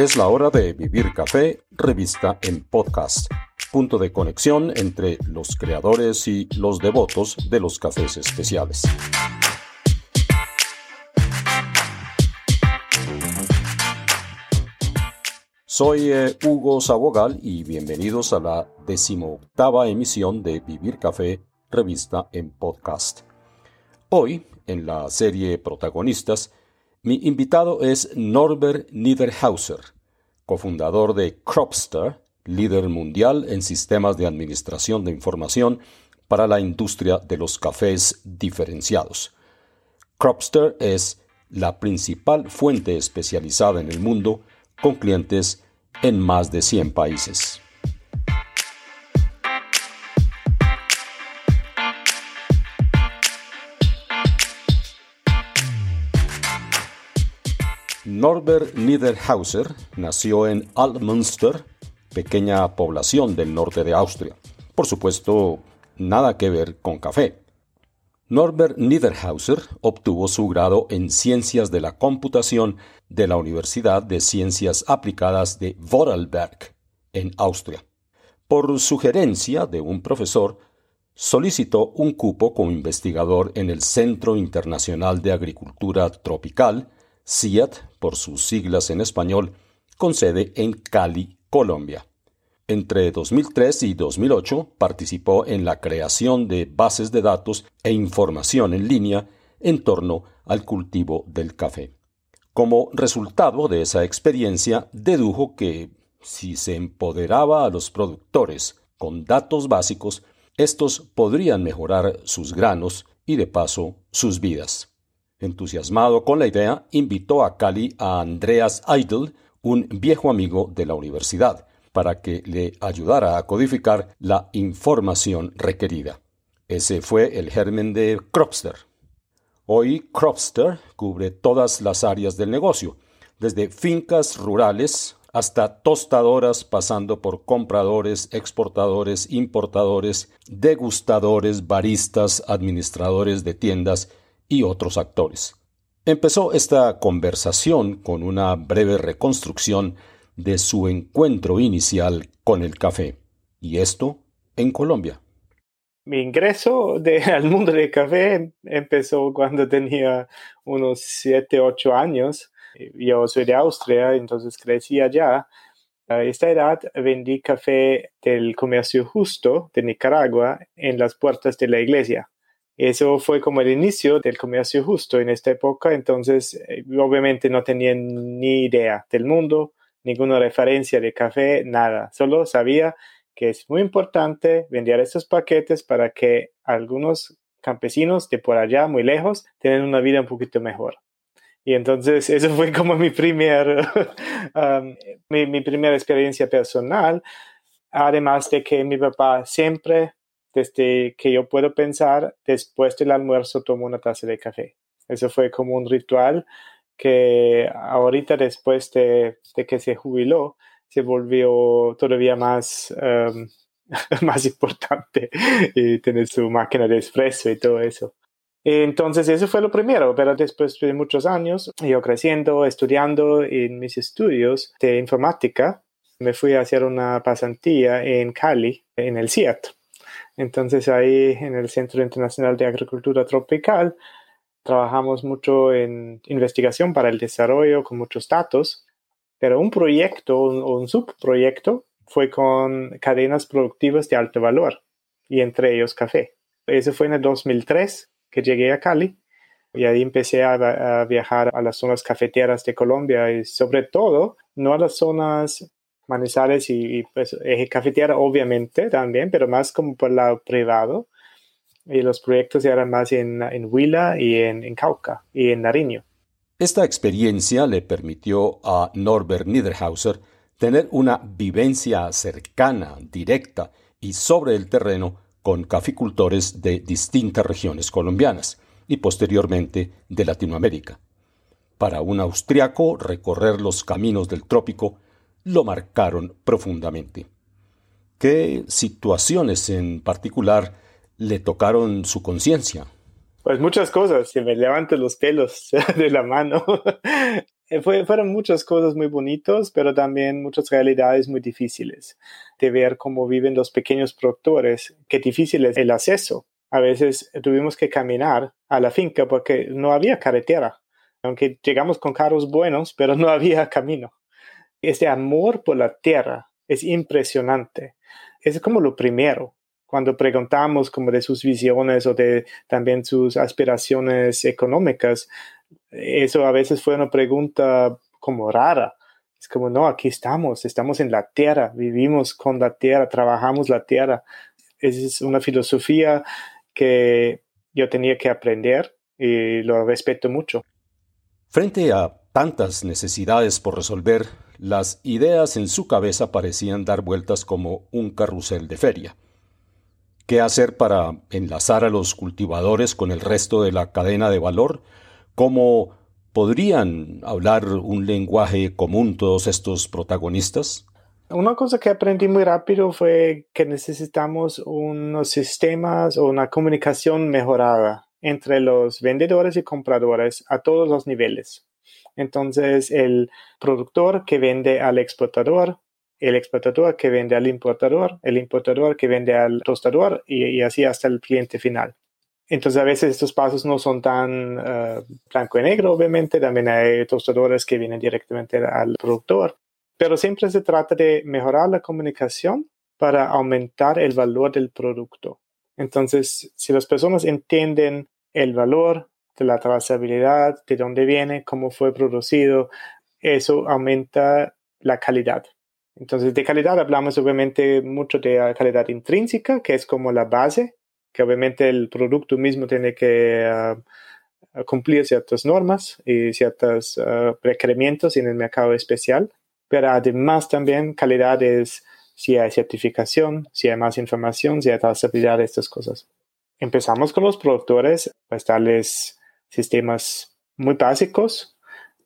Es la hora de Vivir Café, revista en podcast, punto de conexión entre los creadores y los devotos de los cafés especiales. Soy Hugo Sabogal y bienvenidos a la 18ª emisión de Vivir Café, revista en podcast. Hoy, en la serie Protagonistas, mi invitado es Norbert Niederhauser, cofundador de Cropster, líder mundial en sistemas de administración de información para la industria de los cafés diferenciados. Cropster es la principal fuente especializada en el mundo con clientes en más de 100 países. Norbert Niederhauser nació en Altmünster, pequeña población del norte de Austria. Por supuesto, nada que ver con café. Norbert Niederhauser obtuvo su grado en Ciencias de la Computación de la Universidad de Ciencias Aplicadas de Vorarlberg, en Austria. Por sugerencia de un profesor, solicitó un cupo como investigador en el Centro Internacional de Agricultura Tropical, CIAT, por sus siglas en español, con sede en Cali, Colombia. Entre 2003 y 2008 participó en la creación de bases de datos e información en línea en torno al cultivo del café. Como resultado de esa experiencia, dedujo que si se empoderaba a los productores con datos básicos, estos podrían mejorar sus granos y, de paso, sus vidas. Entusiasmado con la idea, invitó a Cali a Andreas Eidel, un viejo amigo de la universidad, para que le ayudara a codificar la información requerida. Ese fue el germen de Cropster. Hoy Cropster cubre todas las áreas del negocio, desde fincas rurales hasta tostadoras, pasando por compradores, exportadores, importadores, degustadores, baristas, administradores de tiendas y otros actores. Empezó esta conversación con una breve reconstrucción de su encuentro inicial con el café, y esto en Colombia. Mi ingreso al mundo del café empezó cuando tenía unos 7, 8 años. Yo soy de Austria, entonces crecí allá. A esta edad vendí café del comercio justo de Nicaragua en las puertas de la iglesia. Eso fue como el inicio del comercio justo en esta época, entonces obviamente no tenía ni idea del mundo, ninguna referencia de café, nada. Solo sabía que es muy importante vender estos paquetes para que algunos campesinos de por allá, muy lejos, tengan una vida un poquito mejor. Y entonces eso fue como mi primera experiencia personal. Además de que mi papá siempre, desde que yo puedo pensar, después del almuerzo tomo una taza de café. Eso fue como un ritual que ahorita, después de que se jubiló, se volvió todavía más importante, y tener su máquina de espresso y todo eso. Entonces eso fue lo primero, pero después de muchos años, yo creciendo, estudiando en mis estudios de informática, me fui a hacer una pasantía en Cali, en el CIAT. Entonces ahí, en el Centro Internacional de Agricultura Tropical, trabajamos mucho en investigación para el desarrollo con muchos datos, pero un proyecto o un subproyecto fue con cadenas productivas de alto valor, y entre ellos café. Eso fue en el 2003 que llegué a Cali, y ahí empecé a viajar a las zonas cafeteras de Colombia, y sobre todo no a las zonas manizales y pues, eje cafetera obviamente también, pero más como por lado privado. Y los proyectos eran más en Huila y en Cauca y en Nariño. Esta experiencia le permitió a Norbert Niederhauser tener una vivencia cercana, directa y sobre el terreno con caficultores de distintas regiones colombianas y posteriormente de Latinoamérica. Para un austriaco, recorrer los caminos del trópico lo marcaron profundamente. ¿Qué situaciones en particular le tocaron su conciencia? Pues muchas cosas, se me levantan los pelos de la mano. Fueron muchas cosas muy bonitas, pero también muchas realidades muy difíciles de ver cómo viven los pequeños productores. Qué difícil es el acceso. A veces tuvimos que caminar a la finca porque no había carretera, aunque llegamos con carros buenos, pero no había camino. Este amor por la tierra es impresionante. Es como lo primero. Cuando preguntamos como de sus visiones o de también sus aspiraciones económicas, eso a veces fue una pregunta como rara. Es como, no, aquí estamos en la tierra, vivimos con la tierra, trabajamos la tierra. Es una filosofía que yo tenía que aprender y lo respeto mucho. Frente a tantas necesidades por resolver, las ideas en su cabeza parecían dar vueltas como un carrusel de feria. ¿Qué hacer para enlazar a los cultivadores con el resto de la cadena de valor? ¿Cómo podrían hablar un lenguaje común todos estos protagonistas? Una cosa que aprendí muy rápido fue que necesitamos unos sistemas o una comunicación mejorada entre los vendedores y compradores a todos los niveles. Entonces, el productor que vende al exportador, el exportador que vende al importador, el importador que vende al tostador y así hasta el cliente final. Entonces, a veces estos pasos no son tan blanco y negro, obviamente. También hay tostadores que vienen directamente al productor. Pero siempre se trata de mejorar la comunicación para aumentar el valor del producto. Entonces, si las personas entienden el valor de la trazabilidad, de dónde viene, cómo fue producido, eso aumenta la calidad. Entonces, de calidad hablamos obviamente mucho de la calidad intrínseca, que es como la base, que obviamente el producto mismo tiene que cumplir ciertas normas y ciertos requerimientos en el mercado especial. Pero además también calidad es si hay certificación, si hay más información, si hay trazabilidad de estas cosas. Empezamos con los productores, pues darles sistemas muy básicos,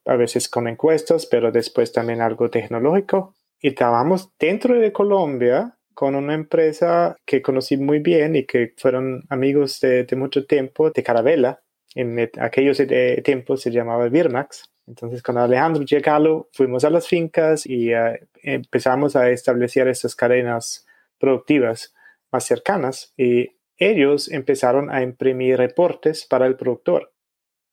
a veces con encuestas, pero después también algo tecnológico. Y trabajamos dentro de Colombia con una empresa que conocí muy bien y que fueron amigos de mucho tiempo, de Carabela. En aquellos tiempos se llamaba Virmax. Entonces, con Alejandro Gallo fuimos a las fincas y empezamos a establecer estas cadenas productivas más cercanas. Y ellos empezaron a imprimir reportes para el productor.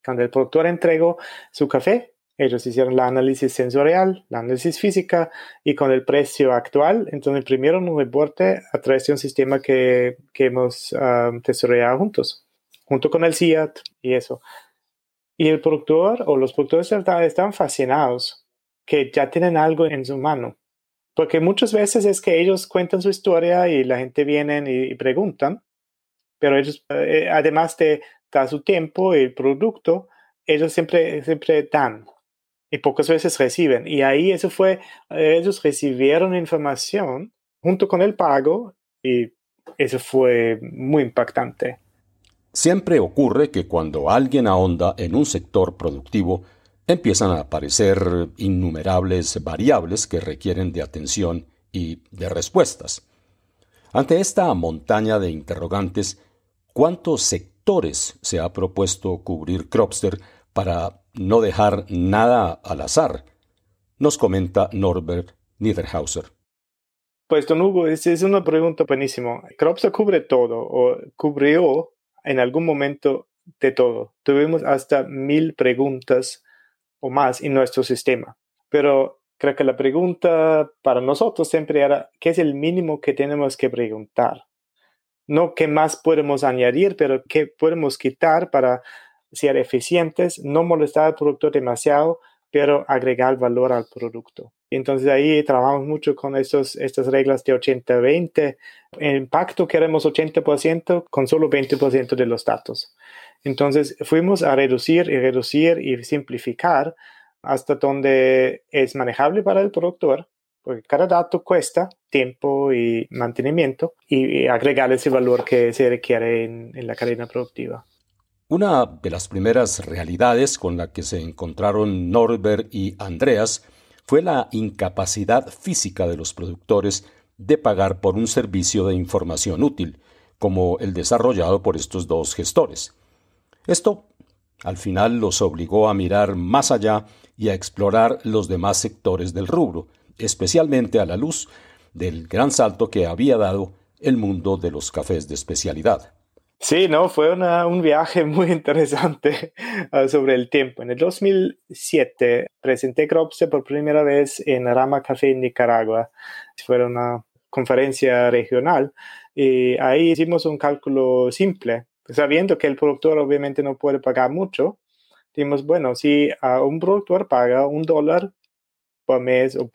Cuando el productor entregó su café, ellos hicieron el análisis sensorial, el análisis física y con el precio actual, entonces imprimieron un reporte a través de un sistema que hemos desarrollado juntos, junto con el CIAT y eso. Y el productor o los productores están fascinados que ya tienen algo en su mano, porque muchas veces es que ellos cuentan su historia y la gente viene y preguntan, pero ellos además de dar su tiempo y el producto, ellos siempre dan. Y pocas veces reciben. Y ahí eso fue, ellos recibieron información junto con el pago y eso fue muy impactante. Siempre ocurre que cuando alguien ahonda en un sector productivo, empiezan a aparecer innumerables variables que requieren de atención y de respuestas. Ante esta montaña de interrogantes, ¿cuántos sectores se ha propuesto cubrir Cropster para no dejar nada al azar? Nos comenta Norbert Niederhauser. Pues, don Hugo, es una pregunta buenísima. Cropster cubre todo, o cubrió en algún momento de todo. Tuvimos hasta 1000 preguntas o más en nuestro sistema. Pero creo que la pregunta para nosotros siempre era, ¿qué es el mínimo que tenemos que preguntar? No qué más podemos añadir, pero qué podemos quitar para ser eficientes, no molestar al productor demasiado, pero agregar valor al producto. Entonces ahí trabajamos mucho con estas reglas de 80-20. En impacto queremos 80% con solo 20% de los datos. Entonces fuimos a reducir y simplificar hasta donde es manejable para el productor, porque cada dato cuesta tiempo y mantenimiento y agregar ese valor que se requiere en la cadena productiva. Una de las primeras realidades con la que se encontraron Norbert y Andreas fue la incapacidad física de los productores de pagar por un servicio de información útil, como el desarrollado por estos dos gestores. Esto Al final los obligó a mirar más allá y a explorar los demás sectores del rubro, especialmente a la luz del gran salto que había dado el mundo de los cafés de especialidad. Sí, no, fue un viaje muy interesante sobre el tiempo. En el 2007 presenté Cropster por primera vez en Rama Café en Nicaragua. Fue una conferencia regional y ahí hicimos un cálculo simple. Sabiendo que el productor obviamente no puede pagar mucho, dijimos, bueno, si un productor paga $1 por mes o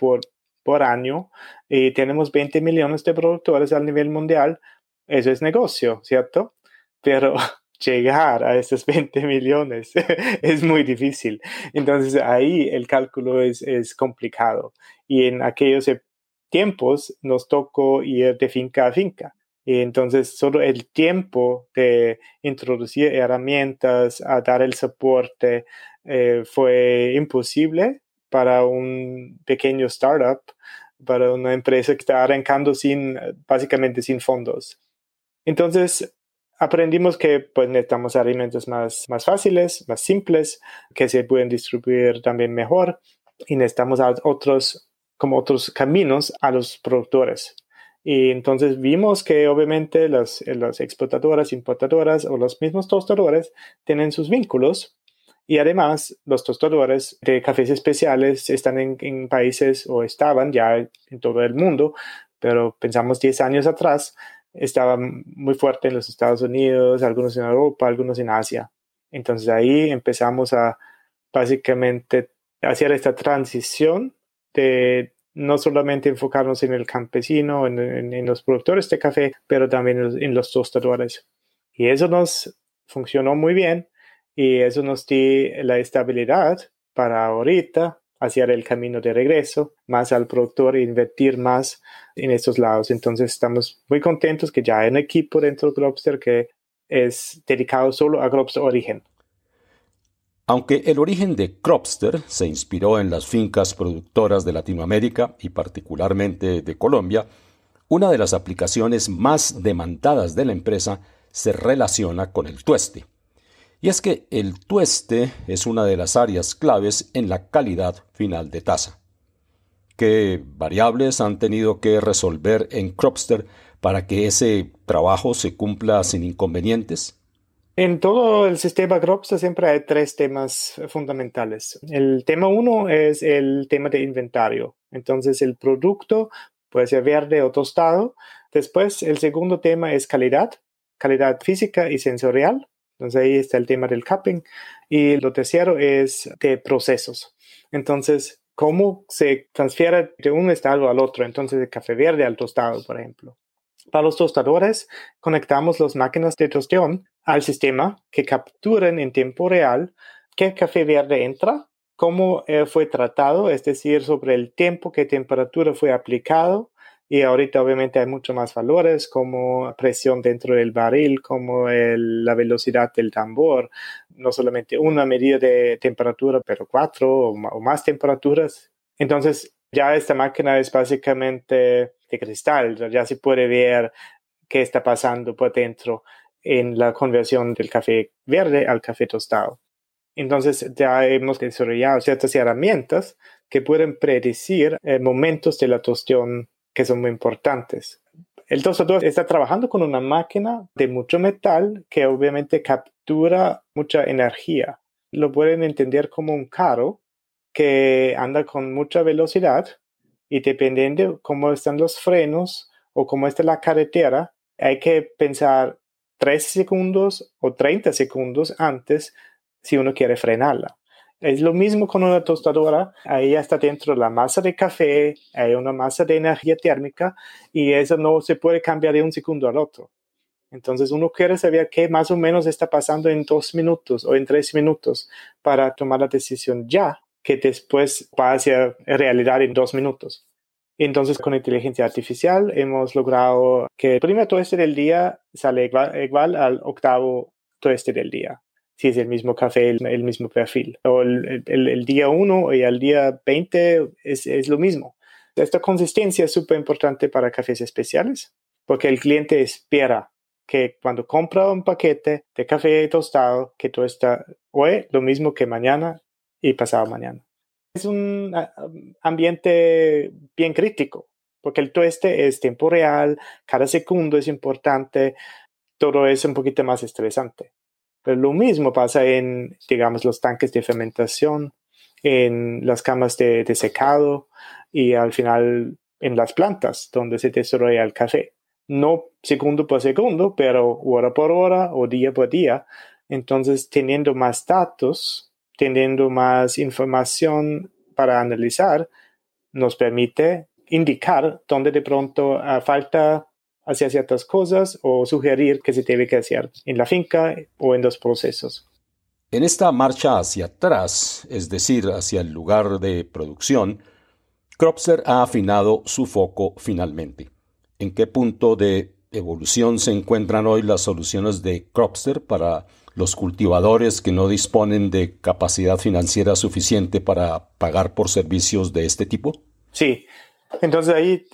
por año y tenemos 20 millones de productores a nivel mundial, eso es negocio, ¿cierto? Pero llegar a esos 20 millones es muy difícil. Entonces ahí el cálculo es complicado. Y en aquellos tiempos nos tocó ir de finca a finca. Y entonces solo el tiempo de introducir herramientas, a dar el soporte, fue imposible para un pequeño startup, para una empresa que está arrancando básicamente sin fondos. Entonces aprendimos que pues, necesitamos alimentos más fáciles, más simples, que se pueden distribuir también mejor y necesitamos otros caminos a los productores. Y entonces vimos que obviamente las exportadoras, importadoras o los mismos tostadores tienen sus vínculos. Y además, los tostadores de cafés especiales están en países o estaban ya en todo el mundo, pero pensamos 10 años atrás, estaban muy fuertes en los Estados Unidos, algunos en Europa, algunos en Asia. Entonces ahí empezamos a básicamente hacer esta transición de no solamente enfocarnos en el campesino, en los productores de café, pero también en los tostadores. Y eso nos funcionó muy bien. Y eso nos dio la estabilidad para ahorita hacia el camino de regreso, más al productor e invertir más en estos lados. Entonces estamos muy contentos que ya hay un equipo dentro de Cropster que es dedicado solo a Cropster Origen. Aunque el origen de Cropster se inspiró en las fincas productoras de Latinoamérica y particularmente de Colombia, una de las aplicaciones más demandadas de la empresa se relaciona con el tueste. Y es que el tueste es una de las áreas claves en la calidad final de taza. ¿Qué variables han tenido que resolver en Cropster para que ese trabajo se cumpla sin inconvenientes? En todo el sistema Cropster siempre hay 3 temas fundamentales. El tema 1 es el tema de inventario. Entonces el producto puede ser verde o tostado. Después el segundo tema es calidad física y sensorial. Entonces ahí está el tema del capping. Y lo tercero es de procesos. Entonces, ¿cómo se transfiere de un estado al otro? Entonces, de café verde al tostado, por ejemplo. Para los tostadores, conectamos las máquinas de tostión al sistema que capturan en tiempo real qué café verde entra, cómo fue tratado, es decir, sobre el tiempo, qué temperatura fue aplicado. Y ahorita obviamente hay muchos más valores como presión dentro del barril, como la velocidad del tambor. No solamente una medida de temperatura, pero 4 o más temperaturas. Entonces ya esta máquina es básicamente de cristal. Ya se puede ver qué está pasando por dentro en la conversión del café verde al café tostado. Entonces ya hemos desarrollado ciertas herramientas que pueden predecir momentos de la tostión que son muy importantes. El tostador está trabajando con una máquina de mucho metal que obviamente captura mucha energía. Lo pueden entender como un carro que anda con mucha velocidad y dependiendo cómo están los frenos o cómo está la carretera, hay que pensar 3 segundos o 30 segundos antes si uno quiere frenarla. Es lo mismo con una tostadora, ahí está dentro la masa de café, hay una masa de energía térmica y eso no se puede cambiar de un segundo al otro. Entonces uno quiere saber qué más o menos está pasando en 2 minutos o en 3 minutos para tomar la decisión ya, que después va a ser realidad en 2 minutos. Entonces con inteligencia artificial hemos logrado que el primer tueste del día sale igual al octavo tueste del día. Si es el mismo café, el mismo perfil. O el día 1 y el día 20 es lo mismo. Esta consistencia es súper importante para cafés especiales porque el cliente espera que cuando compra un paquete de café tostado que tú estás hoy, lo mismo que mañana y pasado mañana. Es un ambiente bien crítico, porque el tueste es tiempo real, cada segundo es importante, todo es un poquito más estresante. Pero lo mismo pasa en, digamos, los tanques de fermentación, en las camas de secado y al final en las plantas donde se desarrolla el café. No segundo por segundo, pero hora por hora o día por día. Entonces, teniendo más datos, teniendo más información para analizar, nos permite indicar dónde de pronto falta hacer ciertas cosas o sugerir que se debe que hacer en la finca o en los procesos. En esta marcha hacia atrás, es decir, hacia el lugar de producción, Cropster ha afinado su foco finalmente. ¿En qué punto de evolución se encuentran hoy las soluciones de Cropster para los cultivadores que no disponen de capacidad financiera suficiente para pagar por servicios de este tipo? Sí, entonces ahí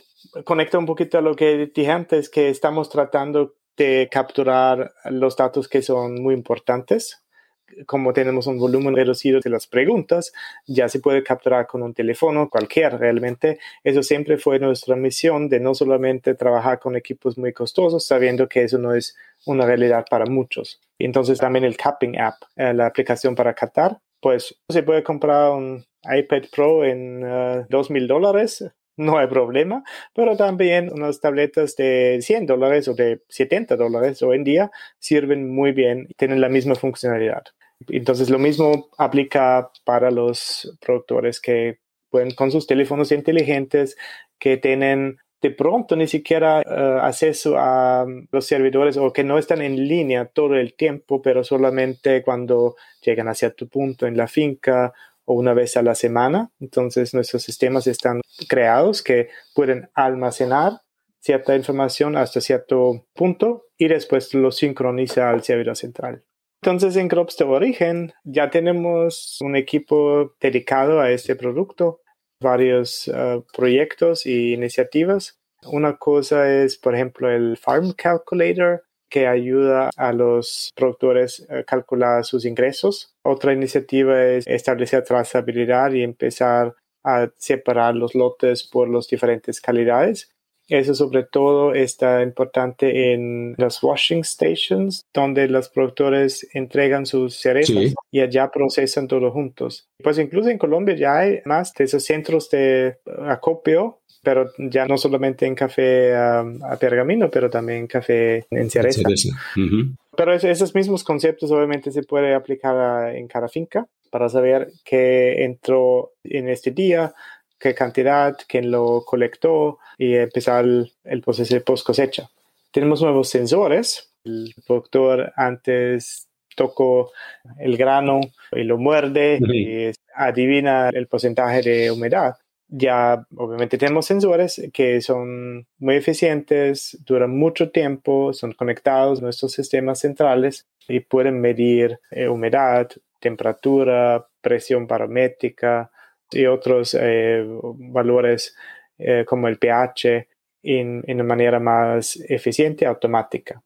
conecta un poquito a lo que dije antes, que estamos tratando de capturar los datos que son muy importantes. Como tenemos un volumen reducido de las preguntas, ya se puede capturar con un teléfono, cualquier realmente. Eso siempre fue nuestra misión, de no solamente trabajar con equipos muy costosos, sabiendo que eso no es una realidad para muchos. Entonces también el Capping App, la aplicación para captar, pues se puede comprar un iPad Pro en $2,000, no hay problema, pero también unas tabletas de $100 o de $70 hoy en día sirven muy bien, tienen la misma funcionalidad. Entonces, lo mismo aplica para los productores que pueden, con sus teléfonos inteligentes, que tienen de pronto ni siquiera acceso a los servidores o que no están en línea todo el tiempo, pero solamente cuando llegan hacia tu punto en la finca o una vez a la semana. Entonces, nuestros sistemas están creados que pueden almacenar cierta información hasta cierto punto y después lo sincroniza al servidor central. Entonces, en Cropster Origen ya tenemos un equipo dedicado a este producto, varios proyectos e iniciativas. Una cosa es, por ejemplo, el Farm Calculator, que ayuda a los productores a calcular sus ingresos. Otra iniciativa es establecer trazabilidad y empezar a separar los lotes por las diferentes calidades. Eso sobre todo está importante en las washing stations, donde los productores entregan sus cerezas y allá procesan todo juntos. Pues incluso en Colombia ya hay más de esos centros de acopio, pero ya no solamente en café a pergamino, pero también en café en cereza. Uh-huh. Pero esos mismos conceptos obviamente se puede aplicar en cada finca para saber qué entró en este día, qué cantidad, quién lo colectó y empezar el proceso de post cosecha. Tenemos nuevos sensores. El productor antes tocó el grano y lo muerde y adivina el porcentaje de humedad. Ya obviamente tenemos sensores que son muy eficientes, duran mucho tiempo, son conectados a nuestros sistemas centrales y pueden medir humedad, temperatura, presión barométrica y otros valores como el pH en una manera más eficiente, automática.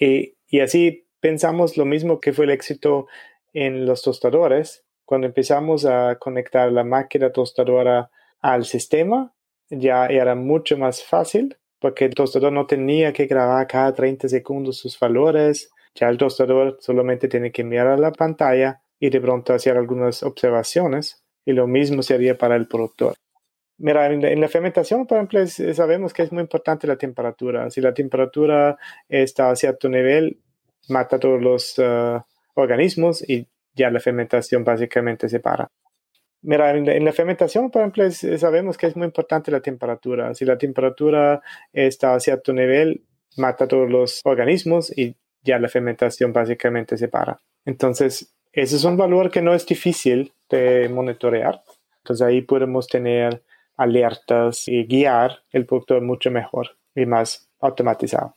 Y así pensamos lo mismo que fue el éxito en los tostadores. Cuando empezamos a conectar la máquina tostadora al sistema, ya era mucho más fácil porque el tostador no tenía que grabar cada 30 segundos sus valores. Ya el tostador solamente tiene que mirar a la pantalla y de pronto hacer algunas observaciones. Y lo mismo sería para el productor. Mira, en la fermentación, por ejemplo, sabemos que es muy importante la temperatura. Si la temperatura está a cierto nivel, mata todos los organismos y ya la fermentación básicamente se para. Mira, en la fermentación, por ejemplo, sabemos que es muy importante la temperatura. Si la temperatura está a cierto nivel, mata todos los organismos y ya la fermentación básicamente se para. Entonces, ese es un valor que no es difícil de monitorear. Entonces ahí podemos tener alertas y guiar el productor mucho mejor y más automatizado.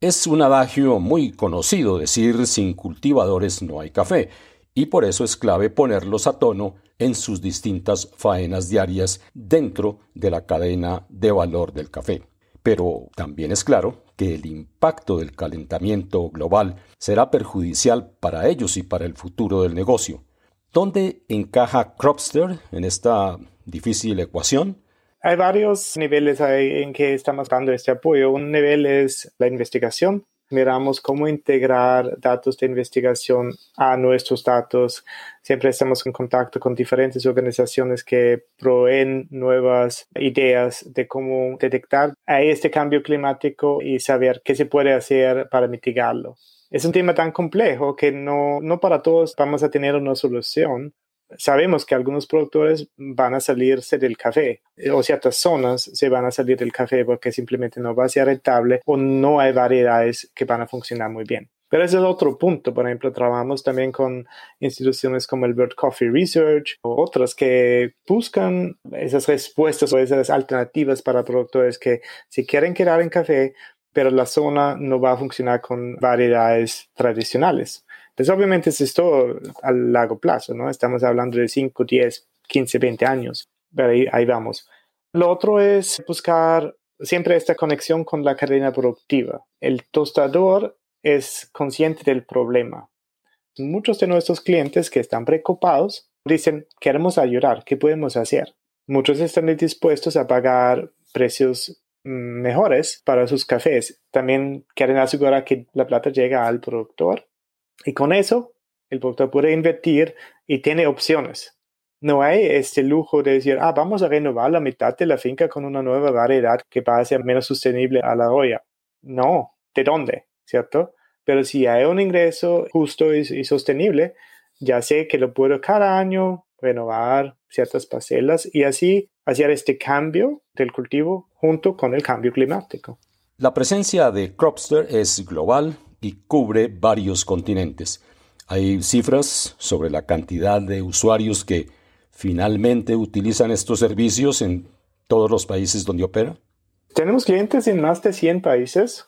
Es un adagio muy conocido decir sin cultivadores no hay café, y por eso es clave ponerlos a tono en sus distintas faenas diarias dentro de la cadena de valor del café. Pero también es claro que el impacto del calentamiento global será perjudicial para ellos y para el futuro del negocio. ¿Dónde encaja Cropster en esta difícil ecuación? Hay varios niveles en que estamos dando este apoyo. Un nivel es la investigación. Miramos cómo integrar datos de investigación a nuestros datos. Siempre estamos en contacto con diferentes organizaciones que proveen nuevas ideas de cómo detectar este cambio climático y saber qué se puede hacer para mitigarlo. Es un tema tan complejo que no para todos vamos a tener una solución. Sabemos que algunos productores van a salirse del café o ciertas zonas se van a salir del café porque simplemente no va a ser rentable o no hay variedades que van a funcionar muy bien. Pero ese es otro punto. Por ejemplo, trabajamos también con instituciones como el World Coffee Research o otras que buscan esas respuestas o esas alternativas para productores que se quieren quedar en café, pero la zona no va a funcionar con variedades tradicionales. Entonces, obviamente, eso es todo a largo plazo, ¿no? Estamos hablando de 5, 10, 15, 20 años, pero ahí vamos. Lo otro es buscar siempre esta conexión con la cadena productiva. El tostador es consciente del problema. Muchos de nuestros clientes que están preocupados dicen, queremos ayudar, ¿qué podemos hacer? Muchos están dispuestos a pagar precios mejores para sus cafés. También quieren asegurar que la plata llega al productor. Y con eso, el productor puede invertir y tiene opciones. No hay este lujo de decir, vamos a renovar la mitad de la finca con una nueva variedad que va a ser menos sostenible a la olla. No, ¿de dónde? ¿Cierto? Pero si hay un ingreso justo y sostenible, ya sé que lo puedo cada año renovar ciertas parcelas y así hacer este cambio del cultivo junto con el cambio climático. La presencia de Cropster es global y cubre varios continentes. Hay cifras sobre la cantidad de usuarios que finalmente utilizan estos servicios en todos los países donde opera. Tenemos clientes en más de 100 países.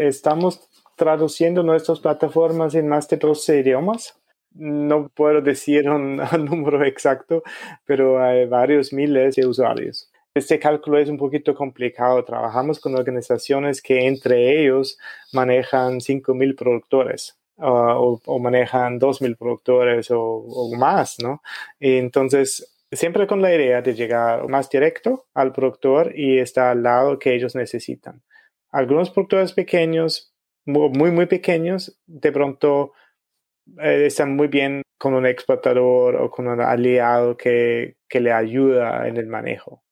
Estamos traduciendo nuestras plataformas en más de 12 idiomas. No puedo decir un número exacto, pero hay varios miles de usuarios. Este cálculo es un poquito complicado. Trabajamos con organizaciones que entre ellos manejan 5,000 productores o manejan 2,000 productores o más, ¿no? Y entonces, siempre con la idea de llegar más directo al productor y estar al lado que ellos necesitan. Algunos productores pequeños, muy, muy pequeños, de pronto están muy bien con un exportador o con un aliado que le ayuda en el manejo.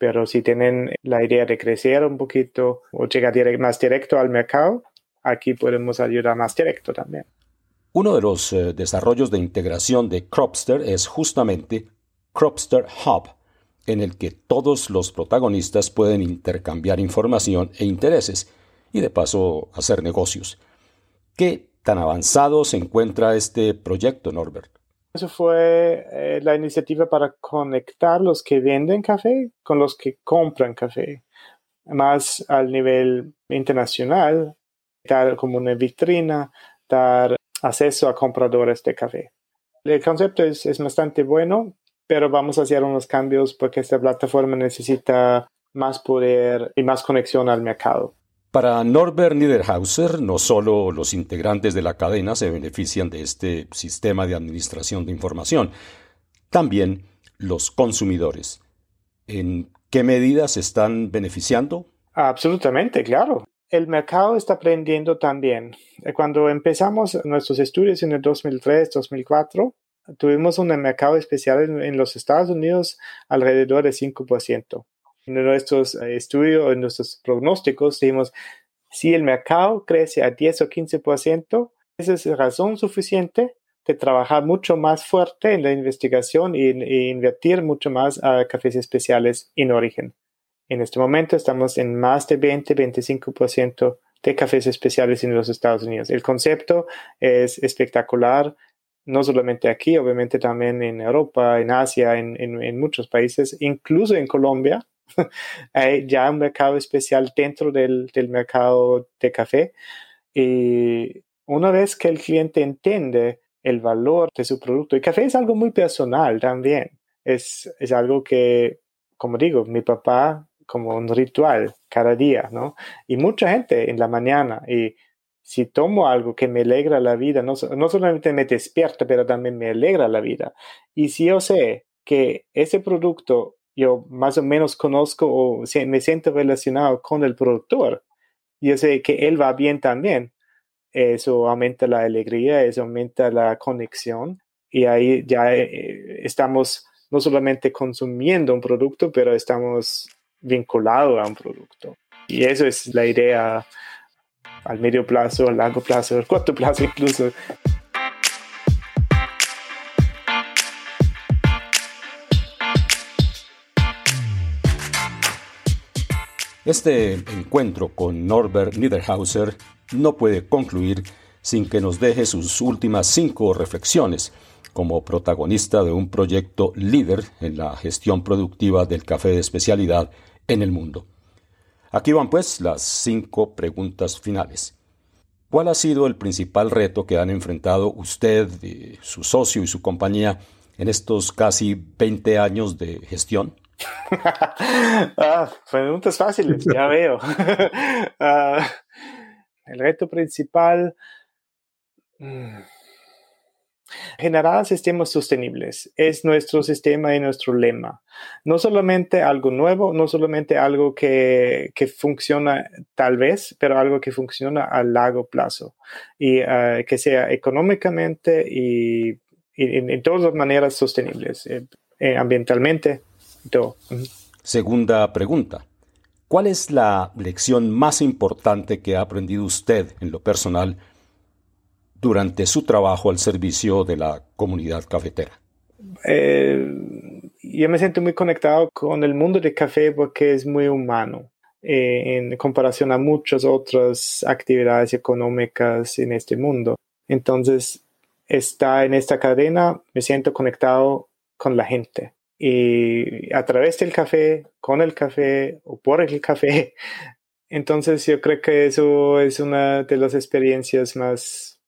Pero si tienen la idea de crecer un poquito o llegar más directo al mercado, aquí podemos ayudar más directo también. Uno de los desarrollos de integración de Cropster es justamente Cropster Hub, en el que todos los protagonistas pueden intercambiar información e intereses y de paso hacer negocios. ¿Qué tan avanzado se encuentra este proyecto, Norbert? Eso fue la iniciativa para conectar los que venden café con los que compran café, más al nivel internacional, dar como una vitrina, dar acceso a compradores de café. El concepto es bastante bueno, pero vamos a hacer unos cambios porque esta plataforma necesita más poder y más conexión al mercado. Para Norbert Niederhauser, no solo los integrantes de la cadena se benefician de este sistema de administración de información, también los consumidores. ¿En qué medida se están beneficiando? Absolutamente, claro. El mercado está aprendiendo también. Cuando empezamos nuestros estudios en el 2003, 2004, tuvimos un mercado especial en los Estados Unidos alrededor de 5%. En nuestros estudios, en nuestros pronósticos, dijimos, si el mercado crece a 10 o 15%, esa es razón suficiente de trabajar mucho más fuerte en la investigación e invertir mucho más a cafés especiales en origen. En este momento estamos en más de 20-25% de cafés especiales en los Estados Unidos. El concepto es espectacular. No solamente aquí, obviamente también en Europa, en Asia, en muchos países, incluso en Colombia, hay ya un mercado especial dentro del mercado de café. Y una vez que el cliente entiende el valor de su producto, el café es algo muy personal también. Es algo que, como digo, mi papá como un ritual cada día, ¿no? Y mucha gente en la mañana, y si tomo algo que me alegra la vida, no solamente me despierta, pero también me alegra la vida. Y si yo sé que ese producto yo más o menos conozco o me siento relacionado con el productor, yo sé que él va bien también. Eso aumenta la alegría, eso aumenta la conexión, y ahí ya estamos no solamente consumiendo un producto, pero estamos vinculados a un producto. Y eso es la idea al medio plazo, al largo plazo, al corto plazo incluso. Este encuentro con Norbert Niederhauser no puede concluir sin que nos deje sus últimas 5 reflexiones como protagonista de un proyecto líder en la gestión productiva del café de especialidad en el mundo. Aquí van pues las 5 preguntas finales. ¿Cuál ha sido el principal reto que han enfrentado usted, su socio y su compañía en estos casi 20 años de gestión? Preguntas fáciles, ya veo. El reto principal, generar sistemas sostenibles, es nuestro sistema y nuestro lema. No solamente algo nuevo, no solamente algo que funciona tal vez, pero algo que funciona a largo plazo y que sea económicamente y en todas las maneras sostenibles, ambientalmente y todo. Segunda pregunta. ¿Cuál es la lección más importante que ha aprendido usted en lo personal durante su trabajo al servicio de la comunidad cafetera? Yo me siento muy conectado con el mundo del café porque es muy humano en comparación a muchas otras actividades económicas en este mundo. Entonces, en esta cadena, me siento conectado con la gente. Y a través del café, con el café o por el café. Entonces yo creo que eso es una de las experiencias más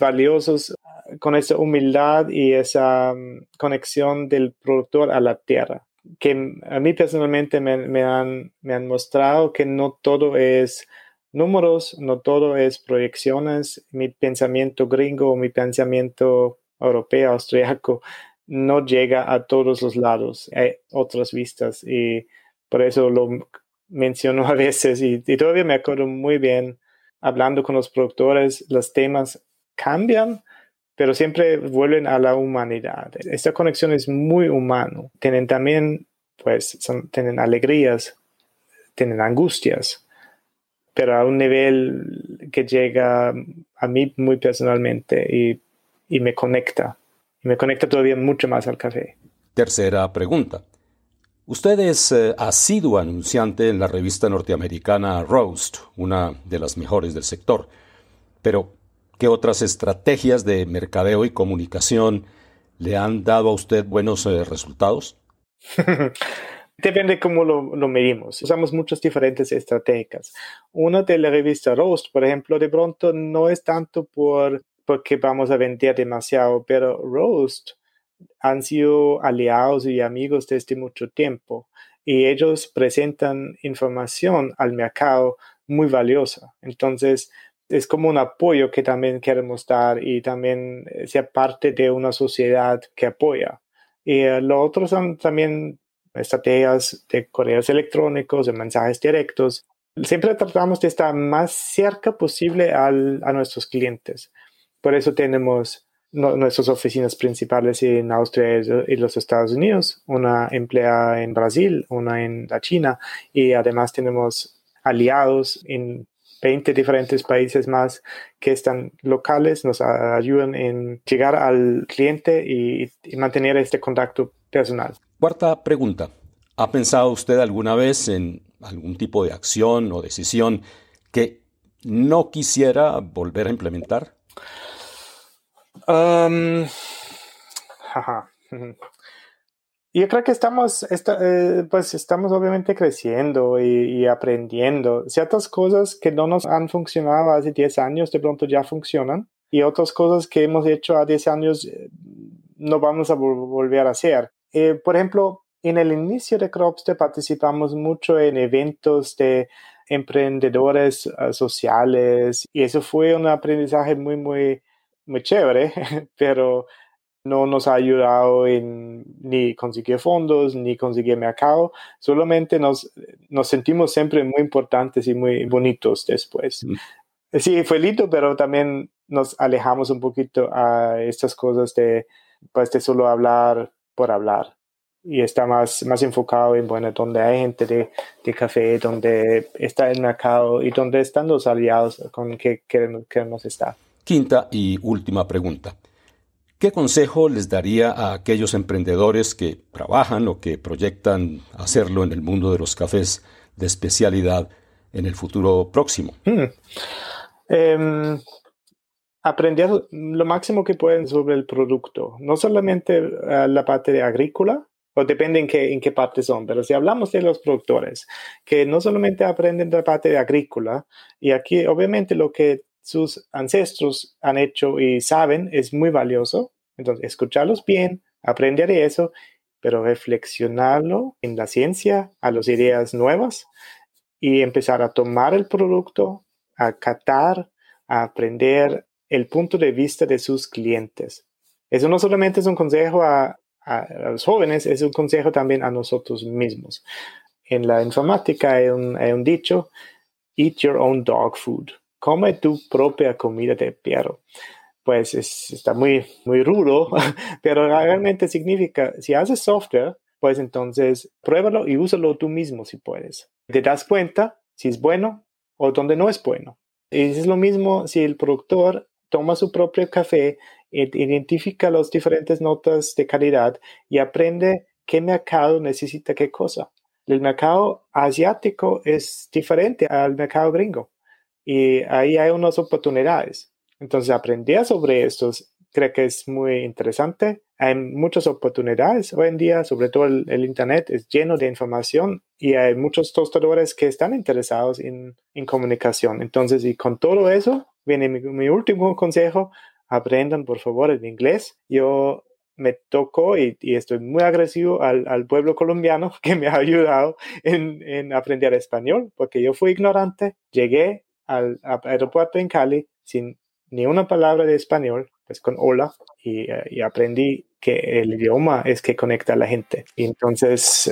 valiosas, con esa humildad y esa conexión del productor a la tierra, que a mí personalmente me han mostrado que no todo es números, no todo es proyecciones. Mi pensamiento gringo, mi pensamiento europeo, austriaco, no llega a todos los lados, hay otras vistas, y por eso lo menciono a veces, y todavía me acuerdo muy bien, hablando con los productores, los temas cambian, pero siempre vuelven a la humanidad. Esta conexión es muy humana. Tienen también, tienen alegrías, tienen angustias, pero a un nivel que llega a mí muy personalmente y me conecta. Y me conecta todavía mucho más al café. Tercera pregunta. Usted es asiduo anunciante en la revista norteamericana Roast, una de las mejores del sector. Pero, ¿qué otras estrategias de mercadeo y comunicación le han dado a usted buenos resultados? Depende cómo lo medimos. Usamos muchas diferentes estrategias. Una de la revista Roast, por ejemplo, de pronto no es tanto porque vamos a vender demasiado, pero Roast han sido aliados y amigos desde mucho tiempo y ellos presentan información al mercado muy valiosa. Entonces, es como un apoyo que también queremos dar y también ser parte de una sociedad que apoya. Y lo otro son también estrategias de correos electrónicos, de mensajes directos. Siempre tratamos de estar más cerca posible a nuestros clientes. Por eso tenemos nuestras oficinas principales en Austria y los Estados Unidos, una empleada en Brasil, una en la China, y además tenemos aliados en 20 diferentes países más que están locales, nos ayudan en llegar al cliente y mantener este contacto personal. Cuarta pregunta. ¿Ha pensado usted alguna vez en algún tipo de acción o decisión que no quisiera volver a implementar? Yo creo que estamos obviamente creciendo y aprendiendo. Ciertas cosas que no nos han funcionado hace 10 años de pronto ya funcionan, y otras cosas que hemos hecho hace 10 años no vamos a volver a hacer. Por ejemplo, En el inicio de Cropster participamos mucho en eventos de emprendedores sociales y eso fue un aprendizaje muy, muy, muy chévere, pero no nos ha ayudado en ni conseguir fondos, ni conseguir mercado. Solamente nos sentimos siempre muy importantes y muy bonitos después. Sí, fue lindo, pero también nos alejamos un poquito a estas cosas de solo hablar por hablar. Y está más enfocado en, bueno, donde hay gente de café, donde está el mercado y donde están los aliados con que queremos estar. Quinta y última pregunta. ¿Qué consejo les daría a aquellos emprendedores que trabajan o que proyectan hacerlo en el mundo de los cafés de especialidad en el futuro próximo? Aprender lo máximo que pueden sobre el producto. No solamente la parte de agrícola, o depende en qué parte son, pero si hablamos de los productores, que no solamente aprenden la parte de agrícola, y aquí obviamente lo que sus ancestros han hecho y saben es muy valioso, entonces escucharlos bien, aprender de eso, pero reflexionarlo en la ciencia, a las ideas nuevas, y empezar a tomar el producto, a catar, a aprender el punto de vista de sus clientes. Eso no solamente es un consejo a los jóvenes, es un consejo también a nosotros mismos. En la informática hay un dicho: eat your own dog food, come tu propia comida de perro. Pues está muy, muy rudo, pero realmente significa, si haces software, pues entonces pruébalo y úsalo tú mismo si puedes. Te das cuenta si es bueno o donde no es bueno. Y es lo mismo si el productor toma su propio café, identifica las diferentes notas de calidad y aprende qué mercado necesita qué cosa. El mercado asiático es diferente al mercado gringo y ahí hay unas oportunidades. Entonces, aprender sobre estos creo que es muy interesante. Hay muchas oportunidades hoy en día, sobre todo el Internet es lleno de información y hay muchos tostadores que están interesados en comunicación. Entonces, y con todo eso, viene mi último consejo: aprendan por favor el inglés. Yo me tocó y estoy muy agradecido al pueblo colombiano que me ha ayudado en aprender español, porque yo fui ignorante, llegué al aeropuerto en Cali sin ni una palabra de español, pues con hola, y aprendí que el idioma es que conecta a la gente. Y entonces,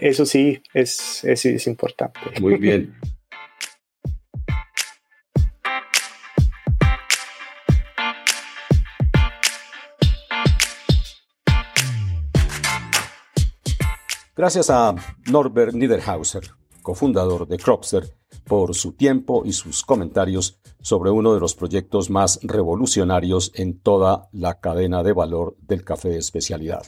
eso sí es importante. Muy bien. Gracias a Norbert Niederhauser, cofundador de Cropster, por su tiempo y sus comentarios sobre uno de los proyectos más revolucionarios en toda la cadena de valor del café de especialidad.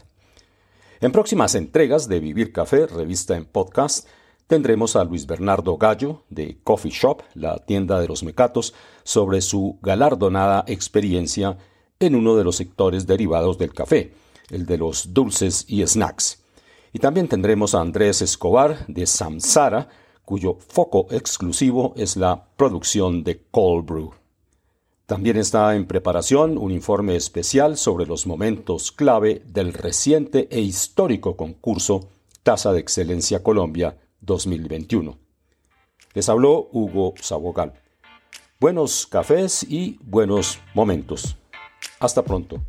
En próximas entregas de Vivir Café, revista en podcast, tendremos a Luis Bernardo Gallo, de Coffee Shop, la tienda de los mecatos, sobre su galardonada experiencia en uno de los sectores derivados del café, el de los dulces y snacks. Y también tendremos a Andrés Escobar de Samsara, cuyo foco exclusivo es la producción de cold brew. También está en preparación un informe especial sobre los momentos clave del reciente e histórico concurso Taza de Excelencia Colombia 2021. Les habló Hugo Sabogal. Buenos cafés y buenos momentos. Hasta pronto.